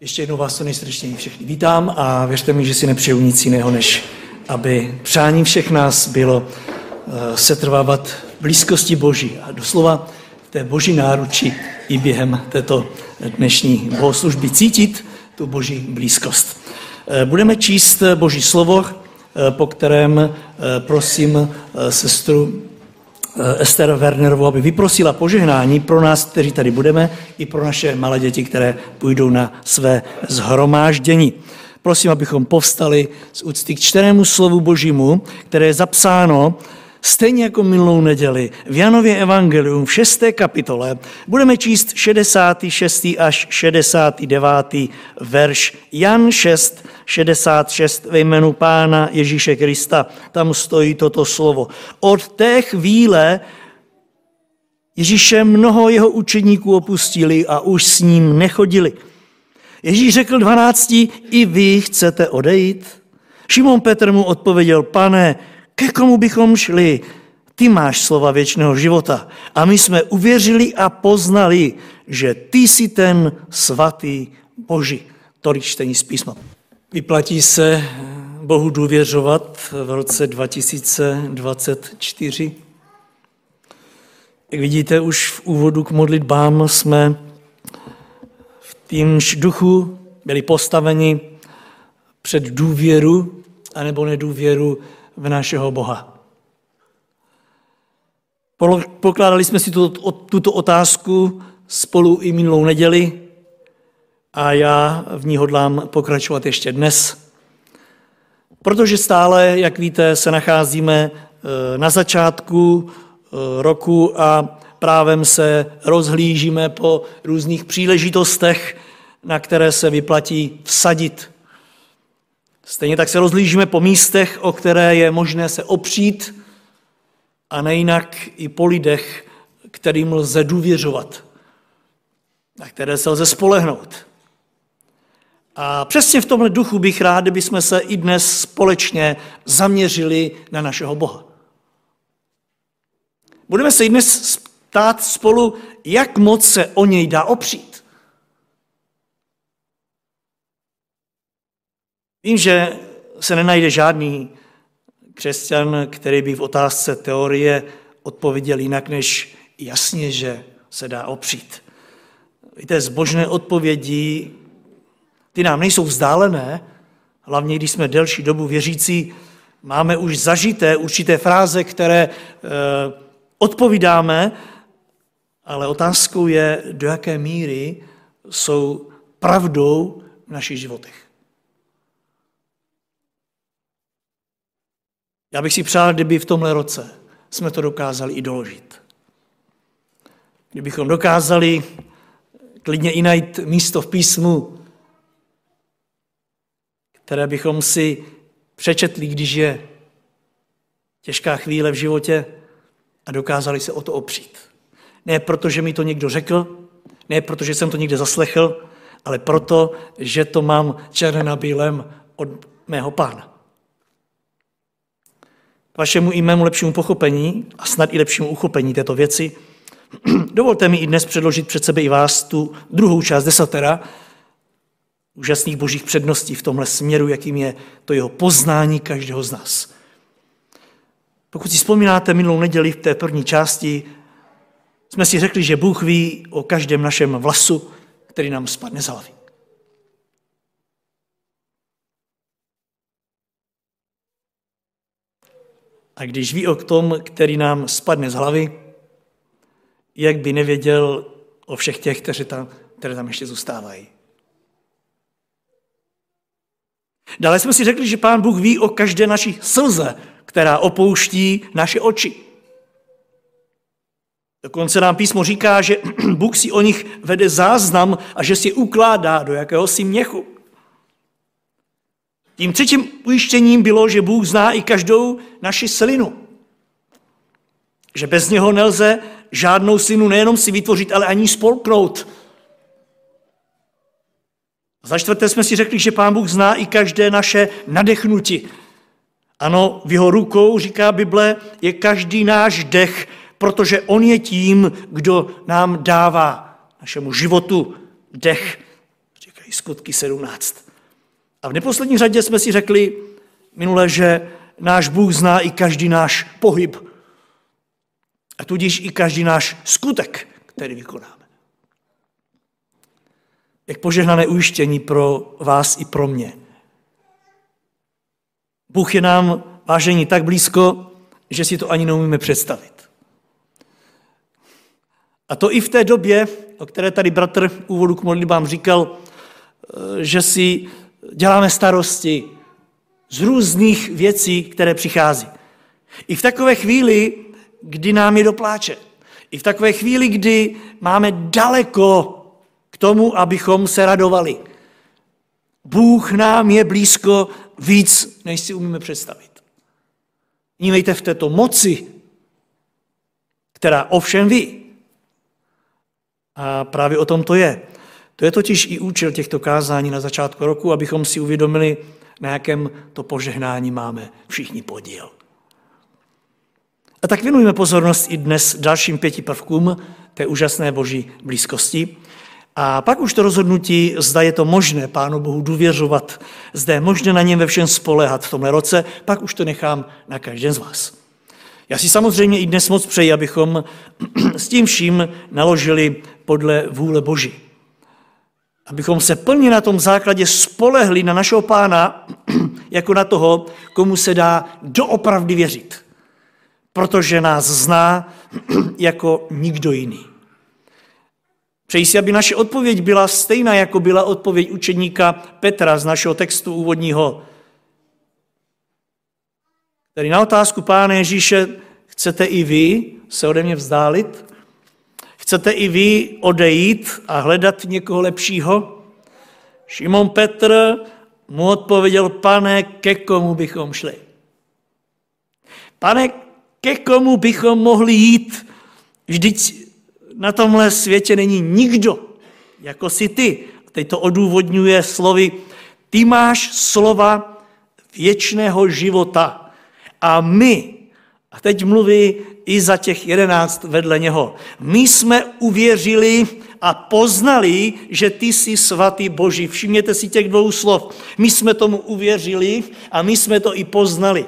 Ještě jednou vás to nejsrdečněji všechny vítám a věřte mi, že si nepřeju nic jiného, než aby přání všech nás bylo setrvávat v blízkosti Boží a doslova v té Boží náruči i během této dnešní bohoslužby cítit tu Boží blízkost. Budeme číst Boží slovo, po kterém prosím sestru Ester Wernerovou, aby vyprosila požehnání pro nás, kteří tady budeme, i pro naše malé děti, které půjdou na své shromáždění. Prosím, abychom povstali z úcty k čtenému slovu Božímu, které je zapsáno stejně jako minulou neděli v Janově evangeliu v 6. kapitole. Budeme číst 66. až 69. verš. Jan 6, 66 ve jménu Pána Ježíše Krista. Tam stojí toto slovo. Od té chvíle Ježíše mnoho jeho učedníků opustili a už s ním nechodili. Ježíš řekl 12, i vy chcete odejít? Šimon Petr mu odpověděl, Pane, ke komu bychom šli? Ty máš slova věčného života. A my jsme uvěřili a poznali, že ty jsi ten svatý Boží. Tolik čtení z písma. Vyplatí se Bohu důvěřovat v roce 2024. Jak vidíte, už v úvodu k modlitbám jsme v týmž duchu byli postaveni před důvěru anebo nedůvěru v našeho Boha. Pokládali jsme si tuto otázku spolu i minulou neděli a já v ní hodlám pokračovat ještě dnes. Protože stále, jak víte, se nacházíme na začátku roku a právem se rozhlížíme po různých příležitostech, na které se vyplatí vsadit. Stejně tak se rozhlížíme po místech, o které je možné se opřít, a nejinak i po lidech, kterým lze důvěřovat, na které se lze spolehnout. A přesně v tomhle duchu bych rád, kdybychom se i dnes společně zaměřili na našeho Boha. Budeme se i dnes ptát spolu, jak moc se o něj dá opřít. Vím, že se nenajde žádný křesťan, který by v otázce teorie odpověděl jinak, než jasně, že se dá opřít. Víte, zbožné odpovědi, ty nám nejsou vzdálené, hlavně když jsme delší dobu věřící, máme už zažité určité fráze, které odpovídáme, ale otázkou je, do jaké míry jsou pravdou v našich životech. Já bych si přál, kdyby v tomhle roce jsme to dokázali i doložit. Kdybychom dokázali klidně i najít místo v písmu, které bychom si přečetli, když je těžká chvíle v životě a dokázali se o to opřít. Ne proto, že mi to někdo řekl, ne proto, že jsem to někde zaslechl, ale proto, že to mám černé na bílém od mého Pána. K vašemu i mému lepšímu pochopení a snad i lepšímu uchopení této věci, dovolte mi i dnes předložit před sebe i vás tu druhou část desatera úžasných božích předností v tomhle směru, jakým je to jeho poznání každého z nás. Pokud si vzpomínáte, minulou neděli v té první části jsme si řekli, že Bůh ví o každém našem vlasu, který nám spadne z hlavy. A když ví o tom, který nám spadne z hlavy, jak by nevěděl o všech těch, které tam ještě zůstávají. Dále jsme si řekli, že Pán Bůh ví o každé naší slze, která opouští naše oči. Dokonce nám písmo říká, že Bůh si o nich vede záznam a že si ukládá do jakéhosi měchu. Tím třetím ujištěním bylo, že Bůh zná i každou naši slinu. Že bez něho nelze žádnou slinu nejenom si vytvořit, ale ani spolknout. Za čtvrté jsme si řekli, že Pán Bůh zná i každé naše nadechnutí. Ano, v jeho rukou, říká Bible, je každý náš dech, protože on je tím, kdo nám dává našemu životu dech, říkají Skutky 17. A v neposlední řadě jsme si řekli minule, že náš Bůh zná i každý náš pohyb a tudíž i každý náš skutek, který vykonáme. Jak požehnané ujištění pro vás i pro mě. Bůh je nám, vážení, tak blízko, že si to ani neumíme představit. A to i v té době, o které tady bratr v úvodu k modlitbám říkal, že si děláme starosti z různých věcí, které přichází. I v takové chvíli, kdy nám je do pláče. I v takové chvíli, kdy máme daleko k tomu, abychom se radovali. Bůh nám je blízko víc, než si umíme představit. Vnímejte v této moci, která ovšem ví. A právě o tom to je. To je totiž i účel těchto kázání na začátku roku, abychom si uvědomili, na jakém to požehnání máme všichni podíl. A tak věnujme pozornost i dnes dalším 5 prvkům té úžasné boží blízkosti. A pak už to rozhodnutí, zda je to možné Pánu Bohu důvěřovat, zda je možné na něm ve všem spoléhat v tomhle roce, pak už to nechám na každém z vás. Já si samozřejmě i dnes moc přeji, abychom s tím vším naložili podle vůle Boží. Abychom se plně na tom základě spolehli na našeho Pána, jako na toho, komu se dá doopravdy věřit. Protože nás zná jako nikdo jiný. Přeji si, aby naše odpověď byla stejná, jako byla odpověď učedníka Petra z našeho textu úvodního. Tedy na otázku Pána Ježíše, chcete i vy se ode mě vzdálit? Chcete i vy odejít a hledat někoho lepšího? Šimon Petr mu odpověděl, Pane, ke komu bychom šli? Pane, ke komu bychom mohli jít? Vždyť na tomhle světě není nikdo, jako si ty. A teď to odůvodňuje slovy, ty máš slova věčného života. A my, a teď mluví i za těch 11 vedle něho, my jsme uvěřili a poznali, že ty jsi svatý Boží. Všimněte si těch 2 slov. My jsme tomu uvěřili a my jsme to i poznali.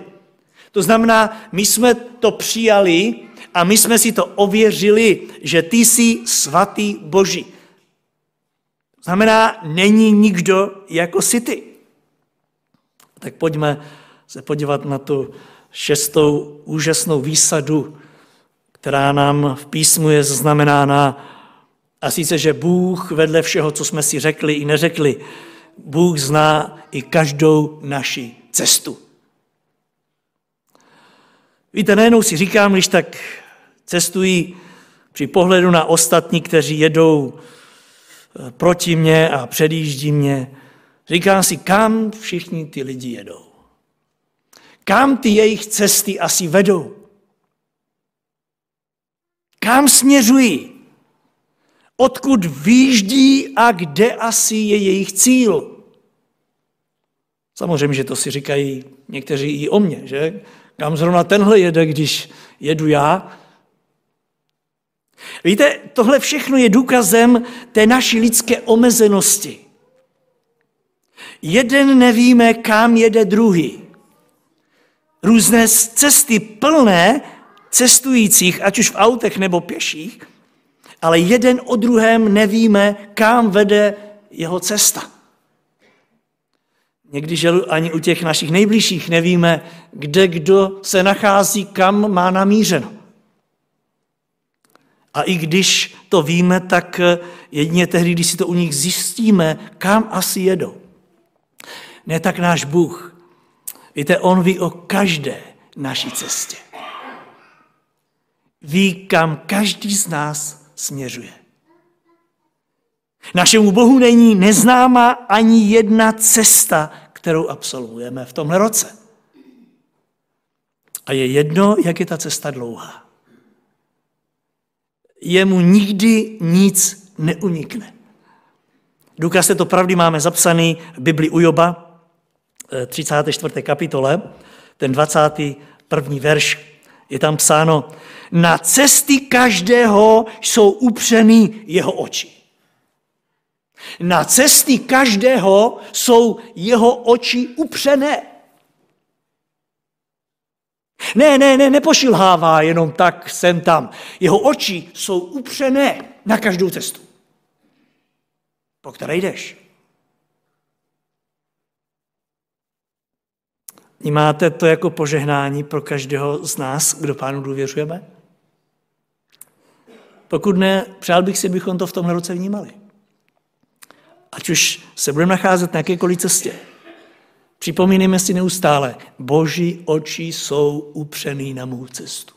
To znamená, my jsme to přijali, a my jsme si to ověřili, že ty jsi svatý Boží. Znamená, není nikdo jako jsi ty. Tak pojďme se podívat na tu 6. úžasnou výsadu, která nám v písmu je zaznamenána. A sice, že Bůh vedle všeho, co jsme si řekli i neřekli, Bůh zná i každou naši cestu. Víte, nejenom si říkám, když tak cestuji při pohledu na ostatní, kteří jedou proti mně a předjíždí mě, říkám si, kam všichni ty lidi jedou. Kam ty jejich cesty asi vedou. Kam směřují. Odkud výjíždí a kde asi je jejich cíl. Samozřejmě, že to si říkají někteří i o mně, že? Kam zrovna tenhle jede, když jedu já? Víte, tohle všechno je důkazem té naší lidské omezenosti. Jeden nevíme, kam jede druhý. Různé cesty plné cestujících, ať už v autech nebo pěších, ale jeden o druhém nevíme, kam vede jeho cesta. Někdy ani u těch našich nejbližších nevíme, kde kdo se nachází, kam má namířeno. A i když to víme, tak jedině tehdy, když si to u nich zjistíme, kam asi jedou. Ne tak náš Bůh. Víte, on ví o každé naší cestě. Ví, kam každý z nás směřuje. Našemu Bohu není neznámá ani jedna cesta, kterou absolvujeme v tomhle roce. A je jedno, jak je ta cesta dlouhá. Jemu nikdy nic neunikne. Důkaz této pravdy máme zapsaný v Bibli u Joba, 34. kapitole, ten 21. verš. Je tam psáno, na cesty každého jsou upřeny jeho oči. Na cesty každého jsou jeho oči upřené. Ne, nepošilhává jenom tak sem tam. Jeho oči jsou upřené na každou cestu, po které jdeš. Vnímáte to jako požehnání pro každého z nás, kdo Pánu důvěřujeme? Pokud ne, přál bych si, bychom to v tomhle roce vnímali. Ať už se budeme nacházet na jakékoliv cestě, připomínáme si neustále, Boží oči jsou upřený na mou cestu.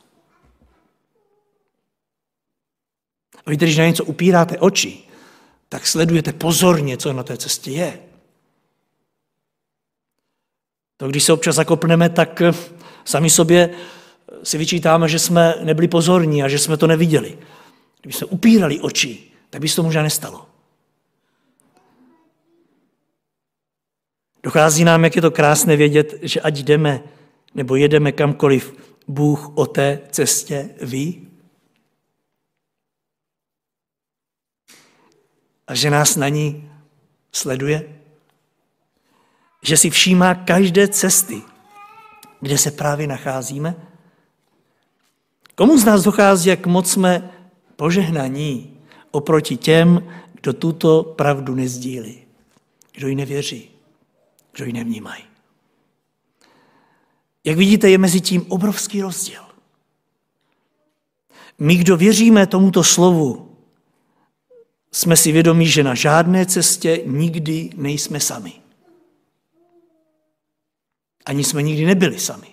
A víte, když na něco upíráte oči, tak sledujete pozorně, co na té cestě je. To, když se občas zakopneme, tak sami sobě si vyčítáme, že jsme nebyli pozorní a že jsme to neviděli. Kdyby jsme upírali oči, tak by se to možná nestalo. Dochází nám, jak je to krásné vědět, že ať jdeme nebo jedeme kamkoliv, Bůh o té cestě ví. A že nás na ní sleduje. Že si všímá každé cesty, kde se právě nacházíme. Komu z nás dochází, jak moc jsme požehnaní oproti těm, kdo tuto pravdu nezdílí, kdo ji nevěří, kdo ji nevnímají. Jak vidíte, je mezi tím obrovský rozdíl. My, kdo věříme tomuto slovu, jsme si vědomí, že na žádné cestě nikdy nejsme sami. Ani jsme nikdy nebyli sami.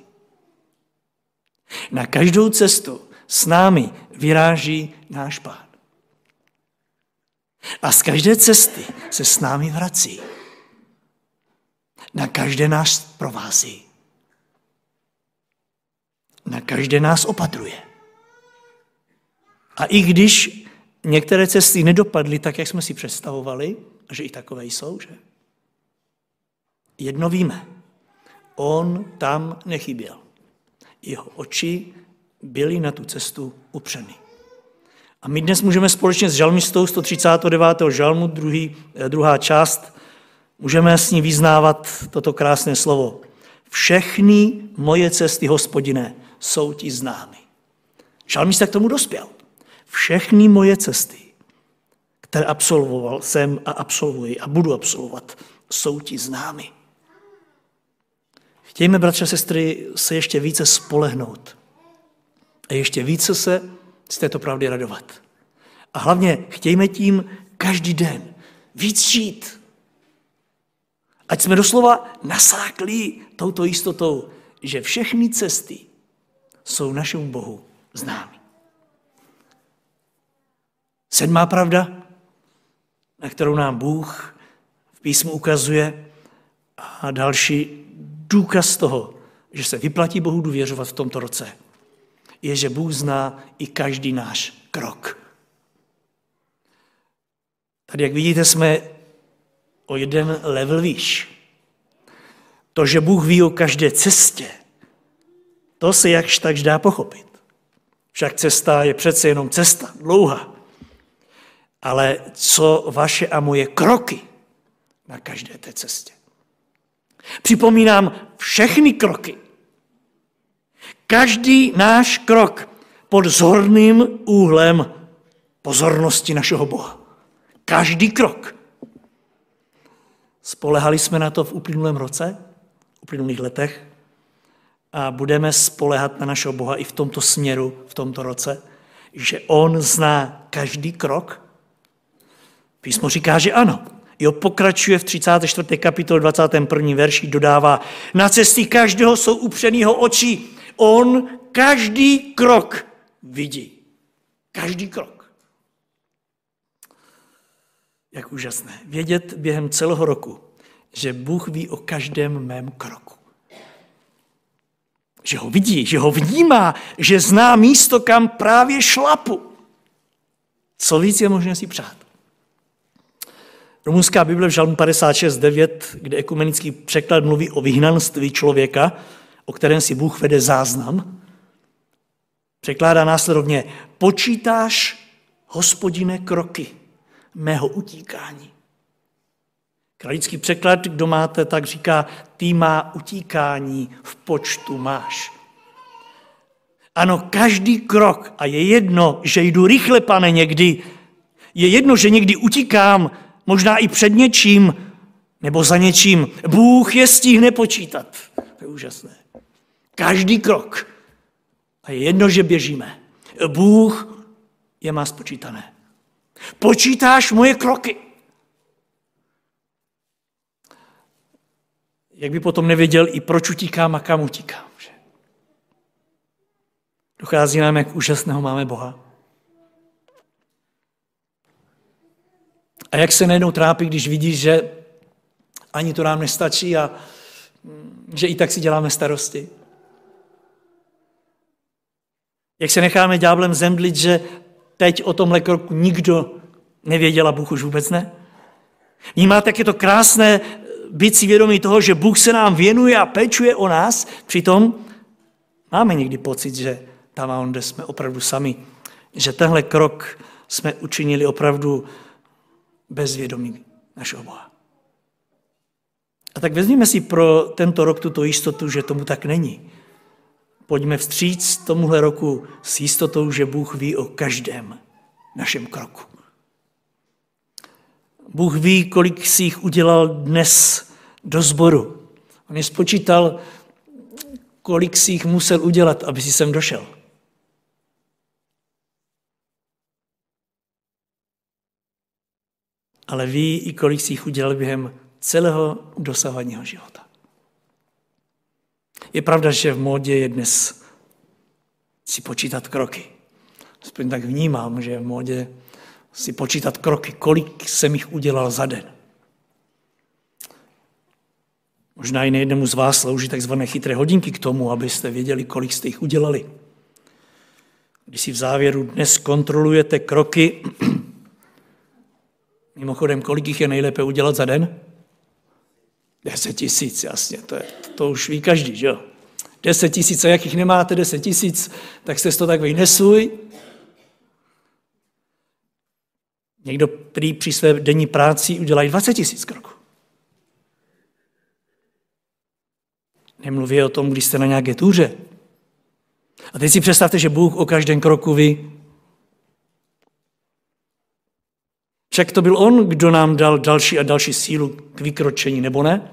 Na každou cestu s námi vyráží náš Pán. A z každé cesty se s námi vrací. Na každé nás provází. Na každé nás opatruje. A i když některé cesty nedopadly tak, jak jsme si představovali, a že i takové jsou, že? Jedno víme. On tam nechyběl. Jeho oči byly na tu cestu upřeny. A my dnes můžeme společně s žalmistou 139. žalmu, druhá část, můžeme s ní vyznávat toto krásné slovo. Všechny moje cesty, Hospodine, jsou ti známy. Žalmista k tomu dospěl. Všechny moje cesty, které absolvoval jsem a absolvuji a budu absolvovat, jsou ti známy. Chtějme, bratře a sestry, se ještě více spolehnout a ještě více se z této pravdy radovat. A hlavně chtějme tím každý den víc žít. Ať jsme doslova nasáklí touto jistotou, že všechny cesty jsou našemu Bohu známy. 7. pravda, na kterou nám Bůh v písmu ukazuje, a další důkaz toho, že se vyplatí Bohu důvěřovat v tomto roce, je, že Bůh zná i každý náš krok. Tady, jak vidíte, jsme o jeden level výš. To, že Bůh ví o každé cestě, to se jakž takž dá pochopit. Však cesta je přece jenom cesta, dlouhá. Ale co vaše a moje kroky na každé té cestě? Připomínám, všechny kroky. Každý náš krok pod zorným úhlem pozornosti našeho Boha. Každý krok. Spolehali jsme na to v uplynulém roce, v uplynulých letech a budeme spolehat na našeho Boha i v tomto směru, v tomto roce, že on zná každý krok. Písmo říká, že ano. Jo, pokračuje v 34. kapitole 21. verši, dodává, na cestě každého jsou upřený jeho oči. On každý krok vidí. Každý krok. Jak úžasné. Vědět během celého roku, že Bůh ví o každém mém kroku. Že ho vidí, že ho vnímá, že zná místo, kam právě šlapu. Co víc je možné si přát? Rumunská Bible v Žalmu 56.9, kde ekumenický překlad mluví o vyhnanství člověka, o kterém si Bůh vede záznam, překládá následovně, počítáš, Hospodine, kroky mého utíkání. Kralický překlad, kdo máte, tak říká, ty má utíkání v počtu máš. Ano, každý krok, a je jedno, že jdu rychle, pane, někdy, je jedno, že někdy utíkám, možná i před něčím, nebo za něčím. Bůh je stihne počítat. To je úžasné. Každý krok. A je jedno, že běžíme. Bůh je má spočítané. Počítáš moje kroky. Jak by potom nevěděl i proč utíkám a kam utíkám. Že? Dochází nám, jak úžasného máme Boha. A jak se najednou trápí, když vidí, že ani to nám nestačí a že i tak si děláme starosti. Jak se necháme ďáblem zemdlit, že teď o tomhle kroku nikdo nevěděl a Bůh už vůbec ne? Vnímáte, jak je to krásné být si vědomí toho, že Bůh se nám věnuje a pečuje o nás, přitom máme někdy pocit, že tam a onde jsme opravdu sami, že tenhle krok jsme učinili opravdu bez vědomí našeho Boha. A tak vezměme si pro tento rok tuto jistotu, že tomu tak není. Pojďme vstříc tomuhle roku s jistotou, že Bůh ví o každém našem kroku. Bůh ví, kolik si jich udělal dnes do sboru. On je spočítal, kolik si jich musel udělat, aby si sem došel. Ale ví i kolik si jich udělal během celého dosávadního života. Je pravda, že v módě je dnes si počítat kroky. Aspoň tak vnímám, že v módě si počítat kroky, kolik jsem jich udělal za den. Možná i nejednému z vás slouží takzvané chytré hodinky k tomu, abyste věděli, kolik jste jich udělali. Když si v závěru dnes kontrolujete kroky, mimochodem, kolik jich je nejlépe udělat za den? 10 000, jasně, to už ví každý, že jo? 10 000, a jak jich nemáte 10 000, tak se to tak vynesuj. Někdo při své denní práci udělají 20 000 kroků. Nemluví o tom, když jste na nějaké túře. A teď si představte, že Bůh o každém kroku ví. Však to byl on, kdo nám dal další a další sílu k vykročení, nebo ne?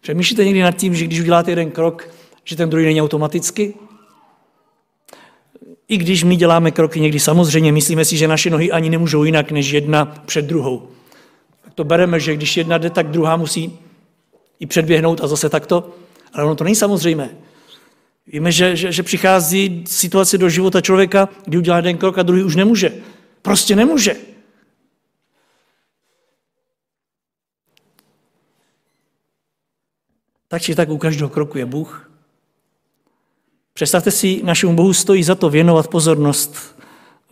Přemýšlíte někdy nad tím, že když uděláte jeden krok, že ten druhý není automaticky? I když my děláme kroky někdy samozřejmě, myslíme si, že naše nohy ani nemůžou jinak než jedna před druhou. Tak to bereme, že když jedna jde, tak druhá musí i předběhnout a zase takto. Ale ono to není samozřejmé. Víme, že přichází situace do života člověka, kdy udělá jeden krok a druhý už nemůže. Prostě nemůže. Tak či tak u každého kroku je Bůh. Představte si, našemu Bohu stojí za to věnovat pozornost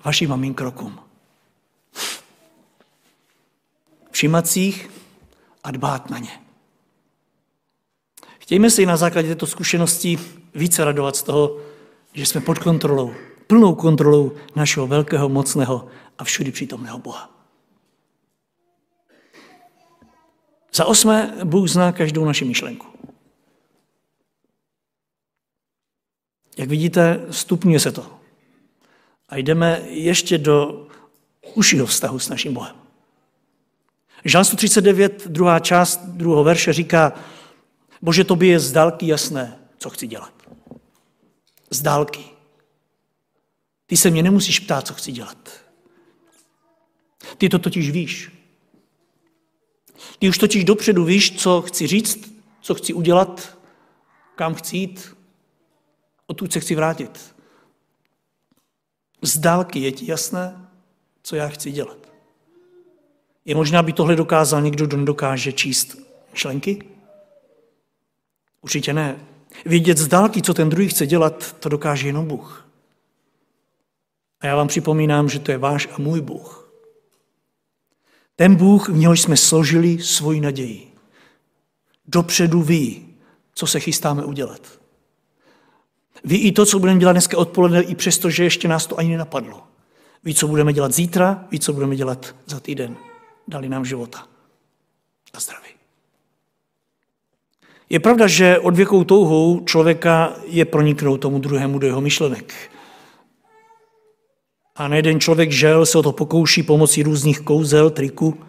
vašim a mým krokům. Všímat si jich a dbát na ně. Chtějme si na základě této zkušenosti více radovat z toho, že jsme pod kontrolou, plnou kontrolou našeho velkého, mocného a všudy přítomného Boha. Za 8. Bůh zná každou naši myšlenku. Jak vidíte, stupňuje se to. A jdeme ještě do užšího vztahu s naším Bohem. Žalm 139, 2. část, 2. verše říká: Bože, tobě je z dálky jasné, co chci dělat. Z dálky. Ty se mě nemusíš ptát, co chci dělat. Ty to totiž víš. Ty už totiž dopředu víš, co chci říct, co chci udělat, kam chci jít, odtud se chci vrátit. Z dálky je ti jasné, co já chci dělat. Je možná, aby tohle dokázal někdo, kdo nedokáže číst myšlenky? Určitě ne. Vědět z dálky, co ten druhý chce dělat, to dokáže jenom Bůh. A já vám připomínám, že to je váš a můj Bůh. Ten Bůh, v něhož jsme složili svoji naději. Dopředu ví, co se chystáme udělat. Ví i to, co budeme dělat dneska odpoledne, i přesto, že ještě nás to ani nenapadlo. Ví, co budeme dělat zítra, ví, co budeme dělat za týden. Dali nám života a zdraví. Je pravda, že odvěkou touhou člověka je proniknout tomu druhému do jeho myšlenek. A nejeden člověk, žel, se o to pokouší pomocí různých kouzel, triků.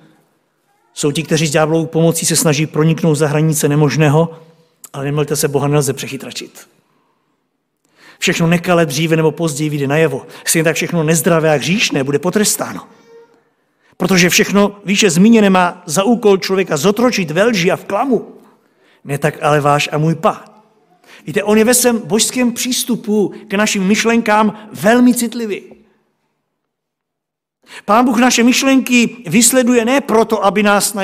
Jsou ti, kteří s ďáblovou pomocí se snaží proniknout za hranice nemožného, ale nemlete se, Boha nelze přechytračit. Všechno nekalé dříve nebo později vyjde najevo. Stejně tak všechno nezdravé a hříšné bude potrestáno. Protože všechno výše zmíněné má za úkol člověka zotročit ve lži a v klamu. Ne tak ale váš a můj Pán. Víte, on je ve svém božském přístupu k našim myšlenkám velmi citlivý. Pán Bůh naše myšlenky vysleduje ne proto, aby nás na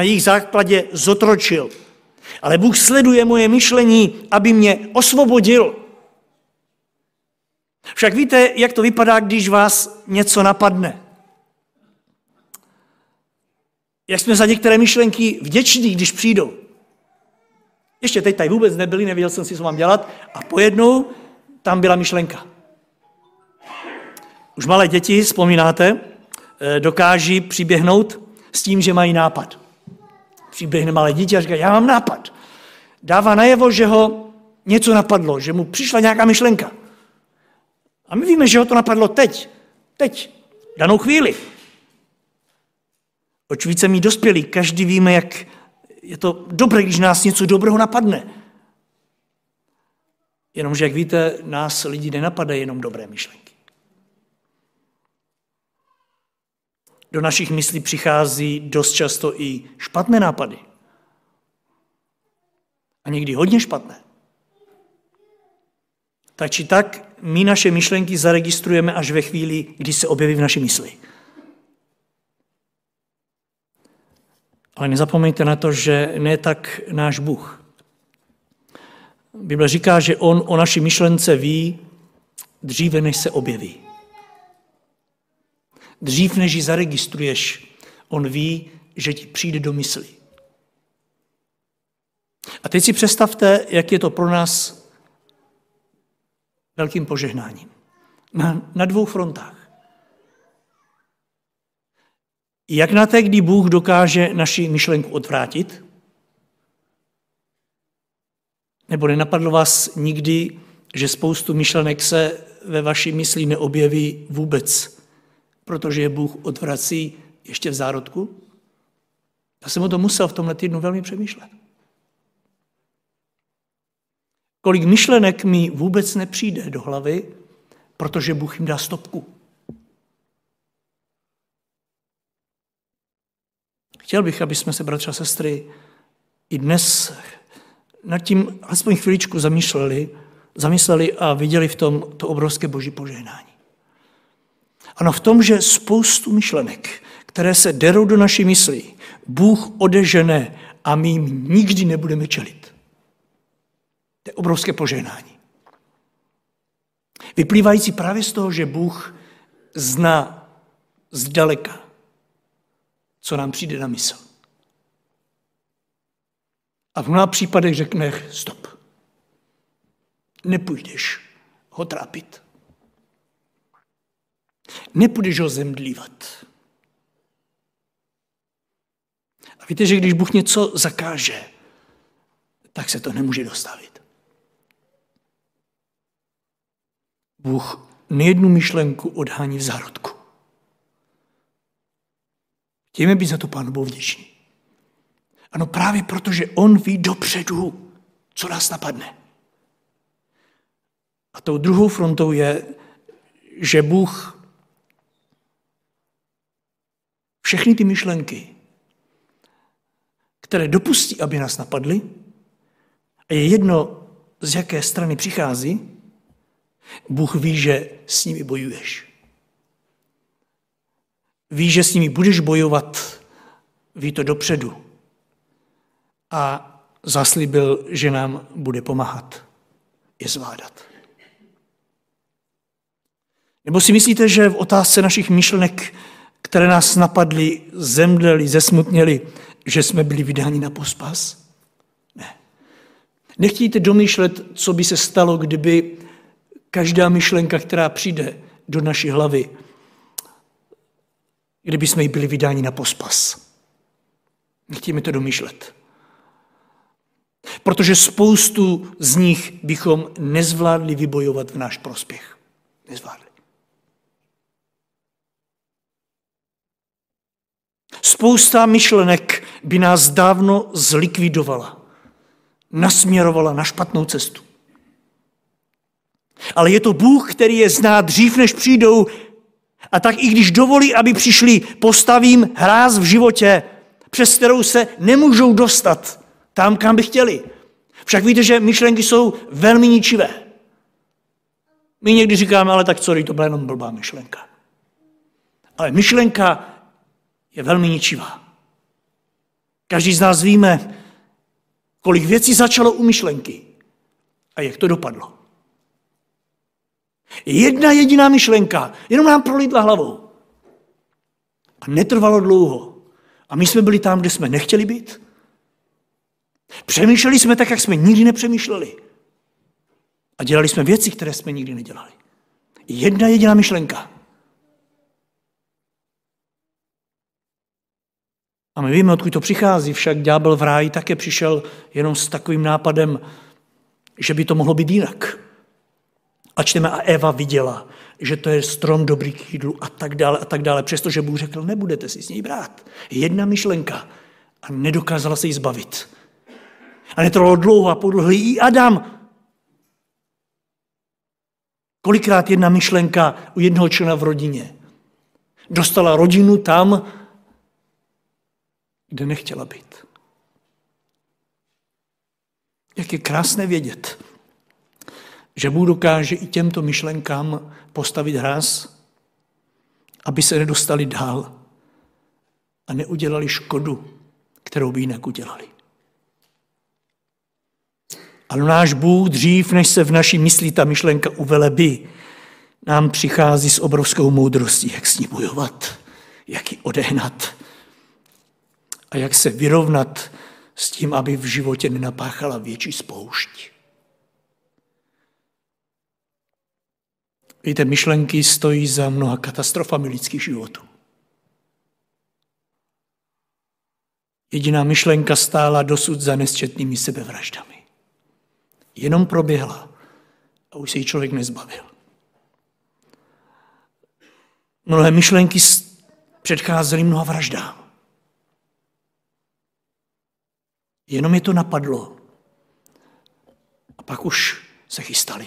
jejich základě zotročil, ale Bůh sleduje moje myšlení, aby mě osvobodil. Však víte, jak to vypadá, když vás něco napadne. Jak jsme za některé myšlenky vděční, když přijdou. Ještě teď tady vůbec nebyli, nevěděl jsem si, co mám dělat, a pojednou tam byla myšlenka. Už malé děti, vzpomínáte, dokáží přiběhnout s tím, že mají nápad. Přiběhne malé dítě a říká, já mám nápad. Dává najevo, že ho něco napadlo, že mu přišla nějaká myšlenka. A my víme, že ho to napadlo teď, danou chvíli. Oč více my dospělí, každý víme, jak je to dobré, když nás něco dobrého napadne. Jenomže, jak víte, nás lidi nenapadají jenom dobré myšlenky. Do našich myslí přichází dost často i špatné nápady. A někdy hodně špatné. Tak či tak, my naše myšlenky zaregistrujeme až ve chvíli, kdy se objeví v naší mysli. Ale nezapomeňte na to, že ne tak náš Bůh. Bible říká, že on o naší myšlence ví dříve, než se objeví. Dřív, než ji zaregistruješ, on ví, že ti přijde do mysli. A teď si představte, jak je to pro nás velkým požehnáním. Na dvou frontách. Jak na té, kdy Bůh dokáže naši myšlenku odvrátit? Nebo nenapadlo vás nikdy, že spoustu myšlenek se ve vaší mysli neobjeví vůbec, protože je Bůh odvrací ještě v zárodku? Já jsem o tom musel v tomhle týdnu velmi přemýšlet. Kolik myšlenek mi vůbec nepřijde do hlavy, protože Bůh jim dá stopku. Chtěl bych, aby jsme se, bratři a sestry, i dnes nad tím alespoň chvíličku zamysleli a viděli v tom to obrovské boží požehnání. Ano, v tom, že spoustu myšlenek, které se derou do naší mysli, Bůh odežene a my jim nikdy nebudeme čelit. To je obrovské požehnání. Vyplývající právě z toho, že Bůh zná zdaleka, co nám přijde na mysl. A v mnoha případech řekne, stop, nepůjdeš ho trápit. Nepůjdeš ho zemdlívat. A víte, že když Bůh něco zakáže, tak se to nemůže dostavit. Bůh nejednu myšlenku odhání v zárodku. Chtějme být za to Pánu Bohu vděční. Ano, právě proto, že on ví dopředu, co nás napadne. A tou druhou frontou je, že Bůh všechny ty myšlenky, které dopustí, aby nás napadly, a je jedno, z jaké strany přichází, Bůh ví, že s nimi bojuješ. Ví, že s nimi budeš bojovat, ví to dopředu. A zaslíbil, že nám bude pomáhat je zvládat. Nebo si myslíte, že v otázce našich myšlenek, které nás napadly, zemdleli, zesmutněli, že jsme byli vydáni na pospas? Ne. Nechtějte domýšlet, co by se stalo, kdyby každá myšlenka, která přijde do naší hlavy, kdyby jsme jí byli vydáni na pospas. Nechtějme to domýšlet. protože spoustu z nich bychom nezvládli vybojovat v náš prospěch. Nezvládli. Spousta myšlenek by nás dávno zlikvidovala, nasměrovala na špatnou cestu. Ale je to Bůh, který je zná dřív, než přijdou, a tak i když dovolí, aby přišli, postavím hráz v životě, přes kterou se nemůžou dostat tam, kam by chtěli. Však víte, že myšlenky jsou velmi ničivé. My někdy říkáme, ale tak sorry, to byla jenom blbá myšlenka. Ale myšlenka je velmi ničivá. Každý z nás víme, kolik věcí začalo u myšlenky a jak to dopadlo. Jedna jediná myšlenka jenom nám prolítla hlavou. A netrvalo dlouho. A my jsme byli tam, kde jsme nechtěli být. Přemýšleli jsme tak, jak jsme nikdy nepřemýšleli. A dělali jsme věci, které jsme nikdy nedělali. Jedna jediná myšlenka. A my víme, odkud to přichází, však ďábel v ráji také přišel jenom s takovým nápadem, že by to mohlo být jinak. A čteme, a Eva viděla, že to je strom dobrý k jídlu a tak dále, přestože Bůh řekl, nebudete si s ní brát. Jedna myšlenka a nedokázala se jí zbavit. A netrvalo dlouho a podlhl i Adam. Kolikrát jedna myšlenka u jednoho člena v rodině dostala rodinu tam, kde nechtěla být. Jak je krásné vědět, že Bůh dokáže i těmto myšlenkám postavit hráz, aby se nedostali dál a neudělali škodu, kterou by jinak udělali. Ale náš Bůh dřív, než se v naší mysli ta myšlenka uvelebí, nám přichází s obrovskou moudrostí, jak s ní bojovat, jak ji odehnat a jak se vyrovnat s tím, aby v životě nenapáchala větší spoušť. Víte, myšlenky stojí za mnoha katastrofami lidských životů. Jediná myšlenka stála dosud za nesčetnými sebevraždami. Jenom proběhla a už se jí člověk nezbavil. Mnohé myšlenky předcházely mnoha vraždám. Jenom je to napadlo a pak už se chystali.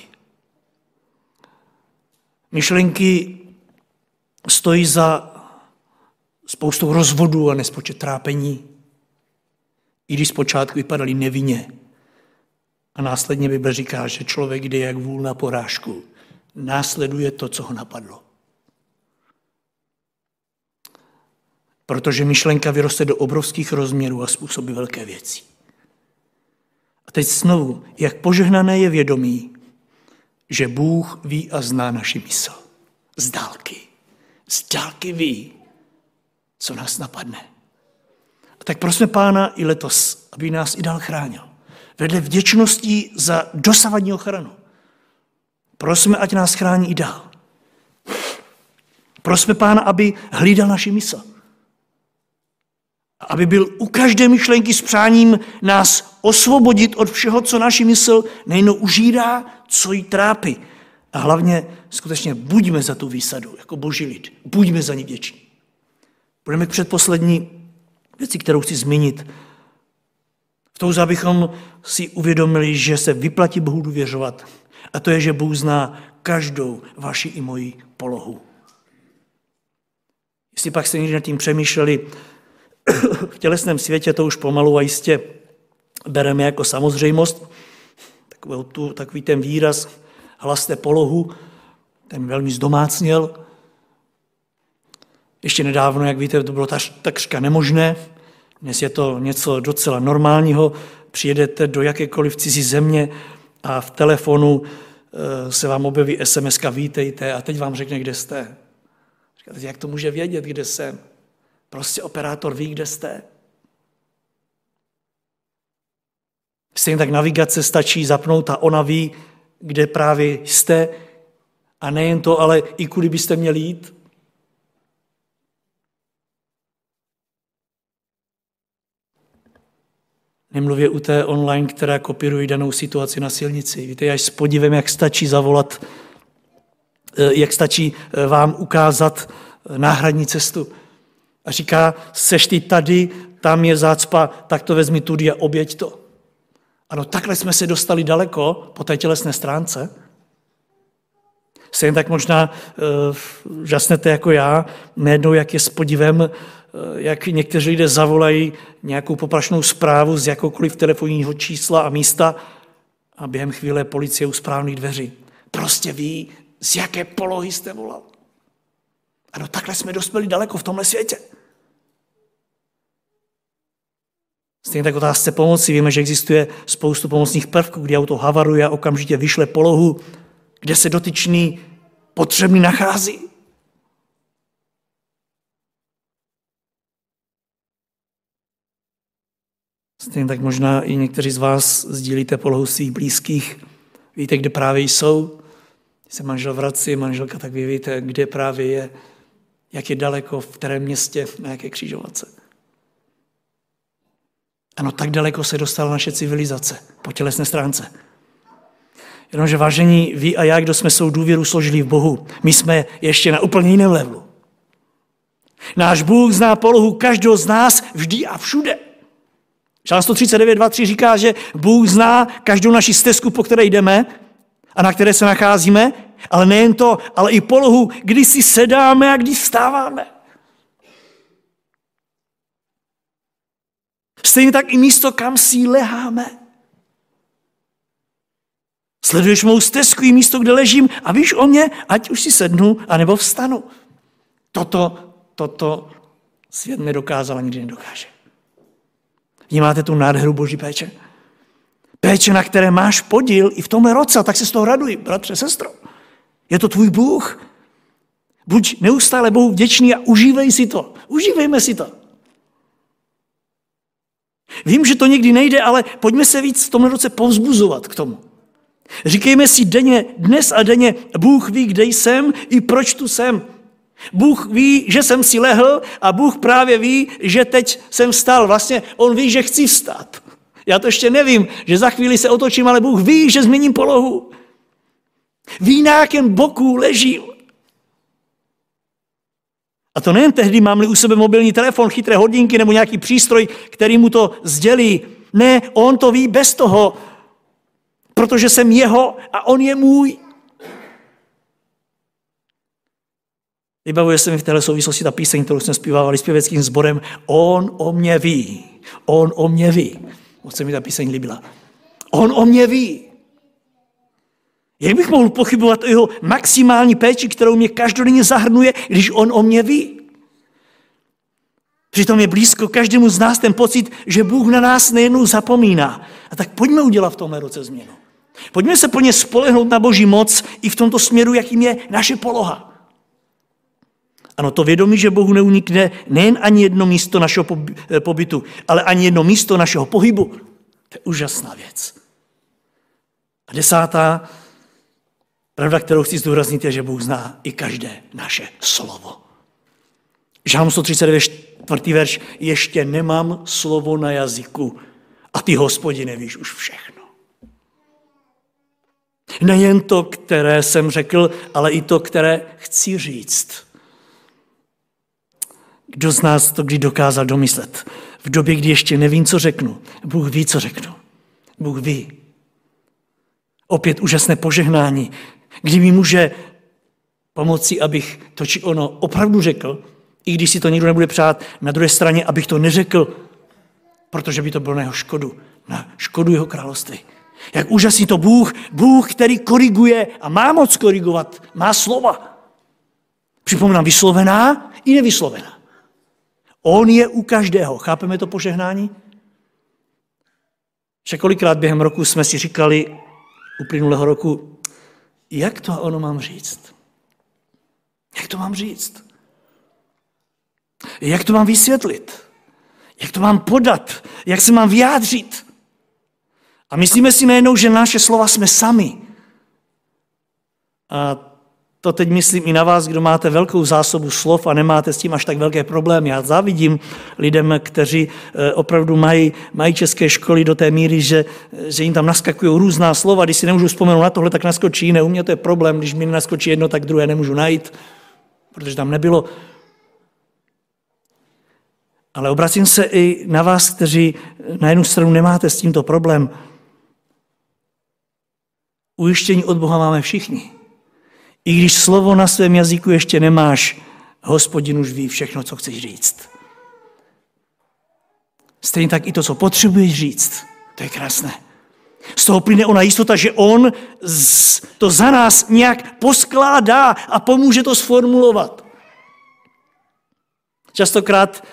Myšlenky stojí za spoustou rozvodů a nespočet trápení, i když zpočátku vypadaly nevinně. A následně Bible říká, že člověk jde jak vůl na porážku. Následuje to, co ho napadlo. Protože myšlenka vyroste do obrovských rozměrů a způsobí velké věci. A teď znovu, jak požehnané je vědomí, že Bůh ví a zná naši mysl. Z dálky. Z dálky ví, co nás napadne. A tak prosme Pána i letos, aby nás i dál chránil. Vedle vděčností za dosavadní ochranu. Prosme, ať nás chrání i dál. Prosme Pána, aby hlídal naši mysl. Aby byl u každé myšlenky s přáním nás osvobodit od všeho, co naši mysl nejenom užírá, co jí trápí. A hlavně skutečně buďme za tu výsadu, jako boží lid. Buďme za ní vděční. Budeme k předposlední věci, kterou chci zmínit. V touze, abychom si uvědomili, že se vyplatí Bohu důvěřovat. A to je, že Bůh zná každou vaši i moji polohu. Jestli pak se někdy nad tím přemýšleli, v tělesném světě to už pomalu a jistě bereme jako samozřejmost. Takový ten výraz hlaste polohu, ten velmi zdomácněl. Ještě nedávno, jak víte, to bylo takřka nemožné. Dnes je to něco docela normálního. Přijedete do jakékoliv cizí země a v telefonu se vám objeví SMS-ka, vítejte, a teď vám řekne, kde jste. Říkáte, jak to může vědět, kde jsem? Prostě operátor ví, kde jste. Stejně tak navigace stačí zapnout a ona ví, kde právě jste. A nejen to, ale i kudy byste měli jít. Nemluvě u té online, která kopíruje danou situaci na silnici. Víte, až s podivem, jak stačí zavolat, jak stačí vám ukázat náhradní cestu. A říká, seš ty tady, tam je zácpa, tak to vezmi tudy a oběť to. Ano, takhle jsme se dostali daleko po té tělesné stránce. Stejně tak možná žasnete jako já, nejednou, jak je s podivem, jak někteří lidé zavolají nějakou poplašnou zprávu z jakoukoliv telefonního čísla a místa a během chvíle policie u správných dveří. Prostě ví, z jaké polohy jste volal. Ano, takhle jsme dospěli daleko v tomhle světě. Stejně tak otázce pomoci. Víme, že existuje spoustu pomocných prvků, kdy auto havaruje a okamžitě vyšle polohu, kde se dotyčný potřebný nachází. Stejně tak možná i někteří z vás sdílíte polohu svých blízkých. Víte, kde právě jsou? Když se manžel vrací, manželka, tak vy víte, kde právě je, jak je daleko, v kterém městě, na jaké křižovatce. Ano, tak daleko se dostala naše civilizace po tělesné stránce. Jenomže vážení, vy a já, kdo jsme svou důvěru složili v Bohu, my jsme ještě na úplně jiném levelu. Náš Bůh zná polohu každého z nás vždy a všude. Žalm 139:2-3 říká, že Bůh zná každou naši stezku, po které jdeme a na které se nacházíme, ale nejen to, ale i polohu, kdy si sedáme a kdy vstáváme. Stejně tak i místo, kam si leháme. Sleduješ mou stezku i místo, kde ležím a víš o mě, ať už si sednu, anebo vstanu. Toto svět nedokázal a nikdy nedokáže. Vnímáte tu nádheru Boží péče? Péče, na které máš podíl i v tomhle roce, tak se z toho raduj, bratře, sestro. Je to tvůj Bůh. Buď neustále Bohu vděčný a užívej si to. Užívejme si to. Vím, že to někdy nejde, ale pojďme se víc v tomhle roce povzbuzovat k tomu. Říkejme si denně, dnes a denně, Bůh ví, kde jsem i proč tu jsem. Bůh ví, že jsem si lehl a Bůh právě ví, že teď jsem vstal. Vlastně on ví, že chci vstát. Já to ještě nevím, že za chvíli se otočím, ale Bůh ví, že změním polohu. Ví, na jakém boku ležím. A to nejen tehdy, mám-li u sebe mobilní telefon, chytré hodinky nebo nějaký přístroj, který mu to sdělí. Ne, on to ví bez toho, protože jsem jeho a on je můj. Vybavuje se mi v téhle souvislosti ta píseň, kterou jsme zpívávali s pěveckým sborem. On o mě ví. On o mě ví. Moc se mi ta píseň líbila. On o mě ví. Jak bych mohl pochybovat o jeho maximální péči, kterou mě každodenně zahrnuje, když on o mě ví? Přitom je blízko každému z nás ten pocit, že Bůh na nás nejednou zapomíná. A tak pojďme udělat v tomhle roce změnu. Pojďme se plně spolehnout na Boží moc i v tomto směru, jakým je naše poloha. Ano, to vědomí, že Bohu neunikne nejen ani jedno místo našeho pobytu, ale ani jedno místo našeho pohybu. To je úžasná věc. A 10. pravda, kterou chci zdůraznit, je, že Bůh zná i každé naše slovo. Žalm 139, 4. verš, ještě nemám slovo na jazyku a ty, Hospodine, víš už všechno. Nejen to, které jsem řekl, ale i to, které chci říct. Kdo z nás to kdy dokázal domyslet? V době, kdy ještě nevím, co řeknu. Bůh ví, co řeknu. Bůh ví. Opět úžasné požehnání, kdy mi může pomoci, abych to či ono opravdu řekl, i když si to nikdo nebude přát, na druhé straně, abych to neřekl, protože by to bylo na jeho škodu, na škodu jeho království. Jak úžasný to Bůh, který koriguje a má moc korigovat, má slova. Připomínám, vyslovená i nevyslovená. On je u každého. Chápeme to požehnání? Však kolikrát během roku jsme si říkali, uplynulého roku, jak to ono mám říct? Jak to mám říct? Jak to mám vysvětlit? Jak to mám podat? Jak se mám vyjádřit? A myslíme si najednou, že naše slova jsme sami. A To teď myslím i na vás, kdo máte velkou zásobu slov a nemáte s tím až tak velké problémy. Já závidím lidem, kteří opravdu mají české školy do té míry, že jim tam naskakují různá slova. Když si nemůžu vzpomenout na tohle, tak naskočí jiné. U mě to je problém, když mi naskočí jedno, tak druhé nemůžu najít, protože tam nebylo. Ale obracím se i na vás, kteří na jednu stranu nemáte s tímto problém. Ujištění od Boha máme všichni. I když slovo na svém jazyku ještě nemáš, Hospodin už ví všechno, co chceš říct. Stejně tak i to, co potřebuješ říct, to je krásné. Z toho plyne ona jistota, že on to za nás nějak poskládá a pomůže to sformulovat. Častokrát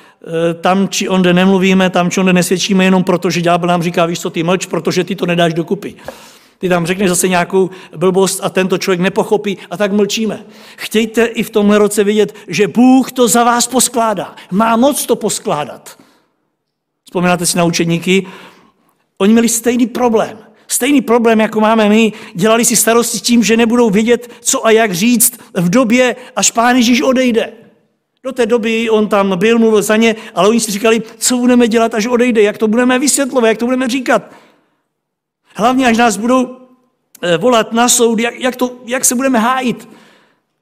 tam, či onde nemluvíme, tam, či onde nesvědčíme, jenom proto, že ďábel nám říká, víš co, ty mlč, protože ty to nedáš dokupy. Ty tam řekneš zase nějakou blbost a tento člověk nepochopí a tak mlčíme. Chtějte i v tomhle roce vidět, že Bůh to za vás poskládá. Má moc to poskládat. Vzpomínáte si na učedníky? Oni měli stejný problém. Stejný problém, jako máme my. Dělali si starosti tím, že nebudou vědět, co a jak říct v době, až Pán Ježíš odejde. Do té doby on tam byl, mluvil za ně, ale oni si říkali, co budeme dělat, až odejde, jak to budeme vysvětlovat, jak to budeme říkat. Hlavně, až nás budou volat na soud, jak se budeme hájit.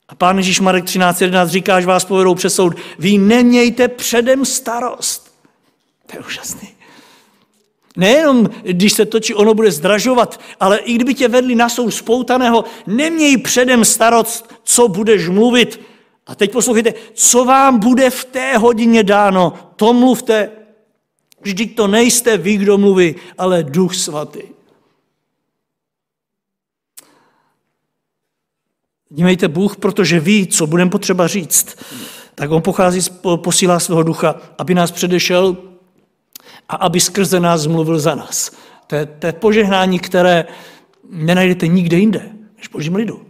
A Pán Ježíš Marek 13.11 říká, že vás povedou přes soud, vy nemějte předem starost. To je úžasný. Nejenom, když se to či ono bude zdražovat, ale i kdyby tě vedli na soud spoutaného, neměj předem starost, co budeš mluvit. A teď poslouchejte, co vám bude v té hodině dáno, to mluvte. Vždyť to nejste vy, kdo mluví, ale Duch Svatý. Vnímejte, Bůh, protože ví, co budeme potřeba říct. Tak on posílá svého ducha, aby nás předešel a aby skrze nás mluvil za nás. To je požehnání, které nenajdete nikde jinde, než Božím lidu.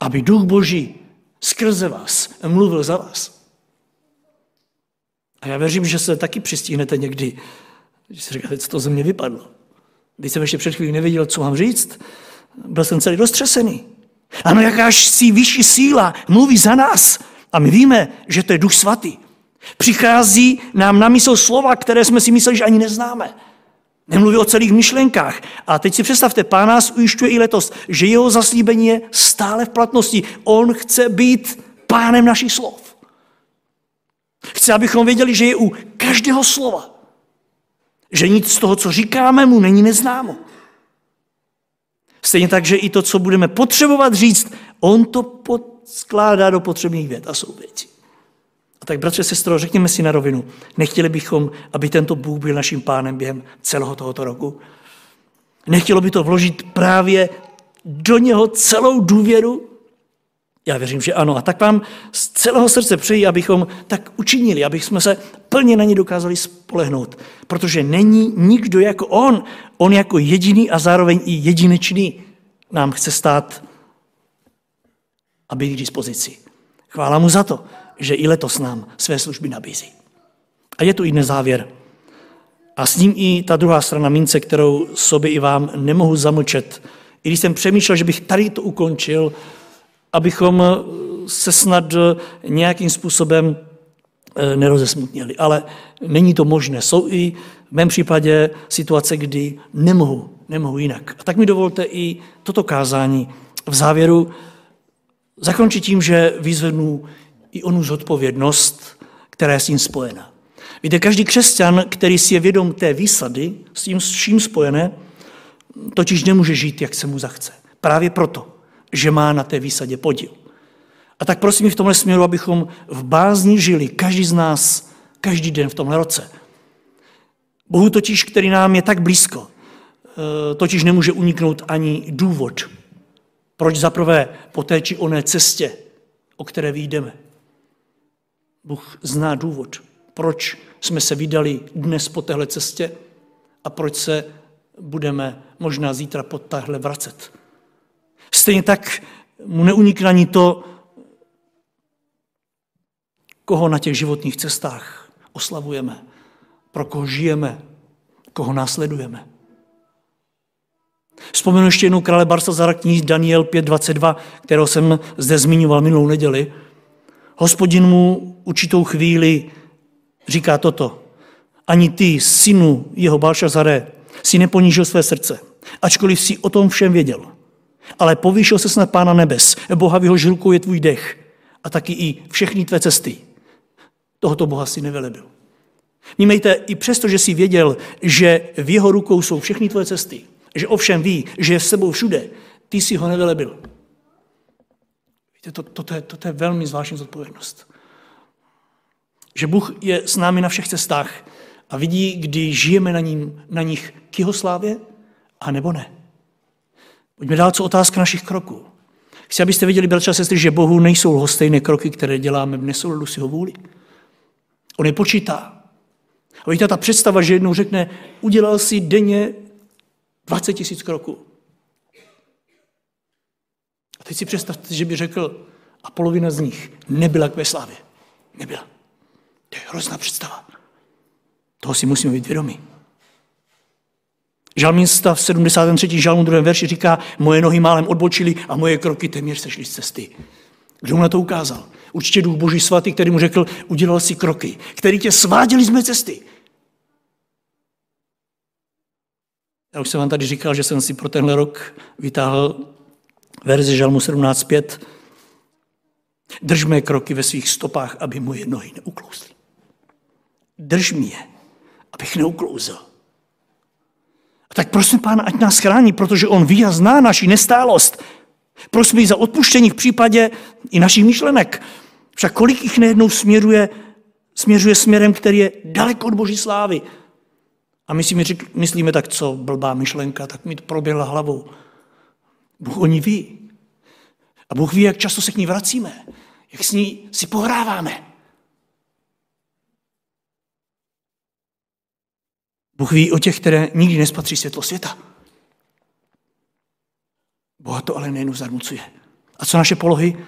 Aby Duch Boží skrze vás mluvil za vás. A já věřím, že se taky přistihnete někdy, že si říkáte, co to ze mě vypadlo. Když jsem ještě před chvílí nevěděl, co mám říct, byl jsem celý roztřesený. Ano, jakási vyšší síla mluví za nás. A my víme, že to je Duch Svatý. Přichází nám na mysl slova, které jsme si mysleli, že ani neznáme. Nemluví o celých myšlenkách. A teď si představte, Pán nás ujišťuje i letos, že jeho zaslíbení je stále v platnosti. On chce být pánem našich slov. Chce, abychom věděli, že je u každého slova. Že nic z toho, co říkáme, mu není neznámo. Stejně tak, že i to, co budeme potřebovat říct, on to poskládá do potřebných vět a souvětí. A tak, bratře, sestro, řekněme si na rovinu, nechtěli bychom, aby tento Bůh byl naším pánem během celého tohoto roku? Nechtělo by to vložit právě do něho celou důvěru? Já věřím, že ano. A tak vám z celého srdce přeji, abychom tak učinili, abychom se plně na ně dokázali spolehnout. Protože není nikdo jako on. On jako jediný a zároveň i jedinečný nám chce stát a být k dispozici. Chvála mu za to, že i letos nám své služby nabízí. A je tu i dnes závěr. A s ním i ta druhá strana mince, kterou sobě i vám nemohu zamlčet. I když jsem přemýšlel, že bych tady to ukončil, abychom se snad nějakým způsobem nerozesmutnili. Ale není to možné. Jsou i v mém případě situace, kdy nemohu jinak. A tak mi dovolte i toto kázání v závěru zakončit tím, že vyzvednu i onu zodpovědnost, která je s tím spojena. Víte, každý křesťan, který si je vědom té výsady, s tím vším spojené, totiž nemůže žít, jak se mu zachce. Právě proto, že má na té výsadě podíl. A tak prosím v tomhle směru, abychom v bázni žili, každý z nás, každý den v tomhle roce. Bohu totiž, který nám je tak blízko, totiž nemůže uniknout ani důvod, proč zaprvé po té či oné cestě, o které vyjdeme. Bůh zná důvod, proč jsme se vydali dnes po téhle cestě a proč se budeme možná zítra po téhle vracet. Stejně tak mu neunikne ani to, koho na těch životních cestách oslavujeme, pro koho žijeme, koho následujeme. Vzpomenu ještě jednou krále Barsazára, kníž Daniel 5.22, kterého jsem zde zmiňoval minulou neděli. Hospodin mu určitou chvíli říká toto. Ani ty, synu jeho Balšazare, si neponížil své srdce, ačkoliv si o tom všem věděl. Ale povýšil ses na Pána nebes, Boha v jeho žilkou je tvůj dech a taky i všechny tvé cesty. Tohoto Boha si nevelebil. Vnímejte, i přesto, že si věděl, že v jeho rukou jsou všechny tvoje cesty, že ovšem ví, že je s sebou všude, ty si ho nevelebil. Víte, to je velmi zvláštní zodpovědnost. Že Bůh je s námi na všech cestách a vidí, kdy žijeme na nich k jeho slávě, a nebo ne. Pojďme dál, co otázka našich kroků. Chci, abyste viděli, bratři a sestry, že Bohu nejsou lhostejné kroky, které děláme v nesouladu s jeho vůli. On je počítá. A víte, ta představa, že jednou řekne, udělal si denně 20 000 kroků. A teď si představte, že by řekl, a polovina z nich nebyla k mé slávě. Nebyla. To je hrozná představa. Toho si musíme být vědomi. Žalmista v 73. žalmu 2. verši říká, moje nohy málem odbočily a moje kroky téměř sešly z cesty. Kdo mu na to ukázal? Určitě Duch Boží svatý, který mu řekl, udělal si kroky, který tě sváděli z mé cesty. Já už jsem vám tady říkal, že jsem si pro tenhle rok vytáhl verzi žalmu 17.5. Drž mé kroky ve svých stopách, aby moje nohy neuklouzly. Drž mě, abych neuklouzl. A tak prosím Pána, ať nás chrání, protože on ví a zná naši nestálost. Prosím ji za odpuštění v případě i našich myšlenek. Však kolik jich nejednou směřuje směrem, který je daleko od Boží slávy. A my si myslíme, tak co blbá myšlenka, tak mi to proběhla hlavou. Bůh o ní ví. A Bůh ví, jak často se k ní vracíme, jak s ní si pohráváme. Bůh ví o těch, které nikdy nespatří světlo světa. Boha to ale nejenom zarmucuje. A co naše polohy?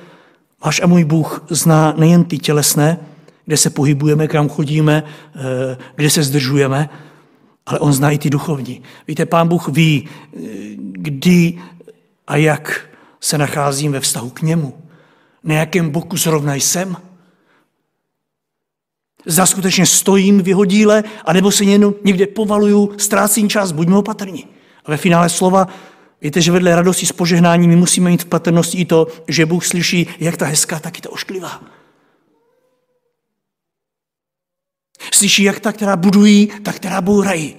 Váš a můj Bůh zná nejen ty tělesné, kde se pohybujeme, kam chodíme, kde se zdržujeme, ale on zná i ty duchovní. Víte, Pán Bůh ví, kdy a jak se nacházím ve vztahu k němu. Na jakém boku zrovna jsem? Zda skutečně stojím v jeho díle, anebo se jenom někde povaluju, ztrácím čas, buďme opatrní. A ve finále slova, víte, že vedle radosti z požehnání my musíme mít v patrnosti i to, že Bůh slyší jak ta hezká, tak i ta ošklivá. Slyší jak ta, která budují, tak která bourají.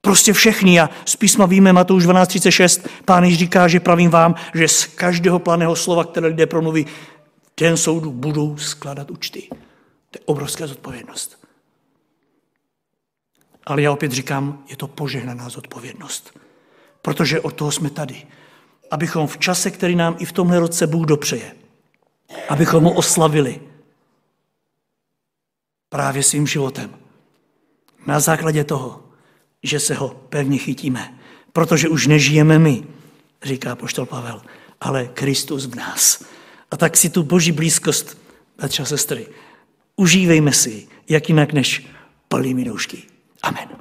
Prostě všechny a z písma víme, Matouš 12.36, Pán Ježíš říká, že pravím vám, že z každého planého slova, které lidé promluví, v den soudu budou skládat účty. To je obrovská zodpovědnost. Ale já opět říkám, je to požehnaná zodpovědnost. Protože od toho jsme tady. Abychom v čase, který nám i v tomhle roce Bůh dopřeje, abychom ho oslavili právě svým životem. Na základě toho, že se ho pevně chytíme. Protože už nežijeme my, říká apoštol Pavel, ale Kristus v nás. A tak si tu Boží blízkost, bratři a sestry, užívejme si, jak jinak než plnými doušky. Amen.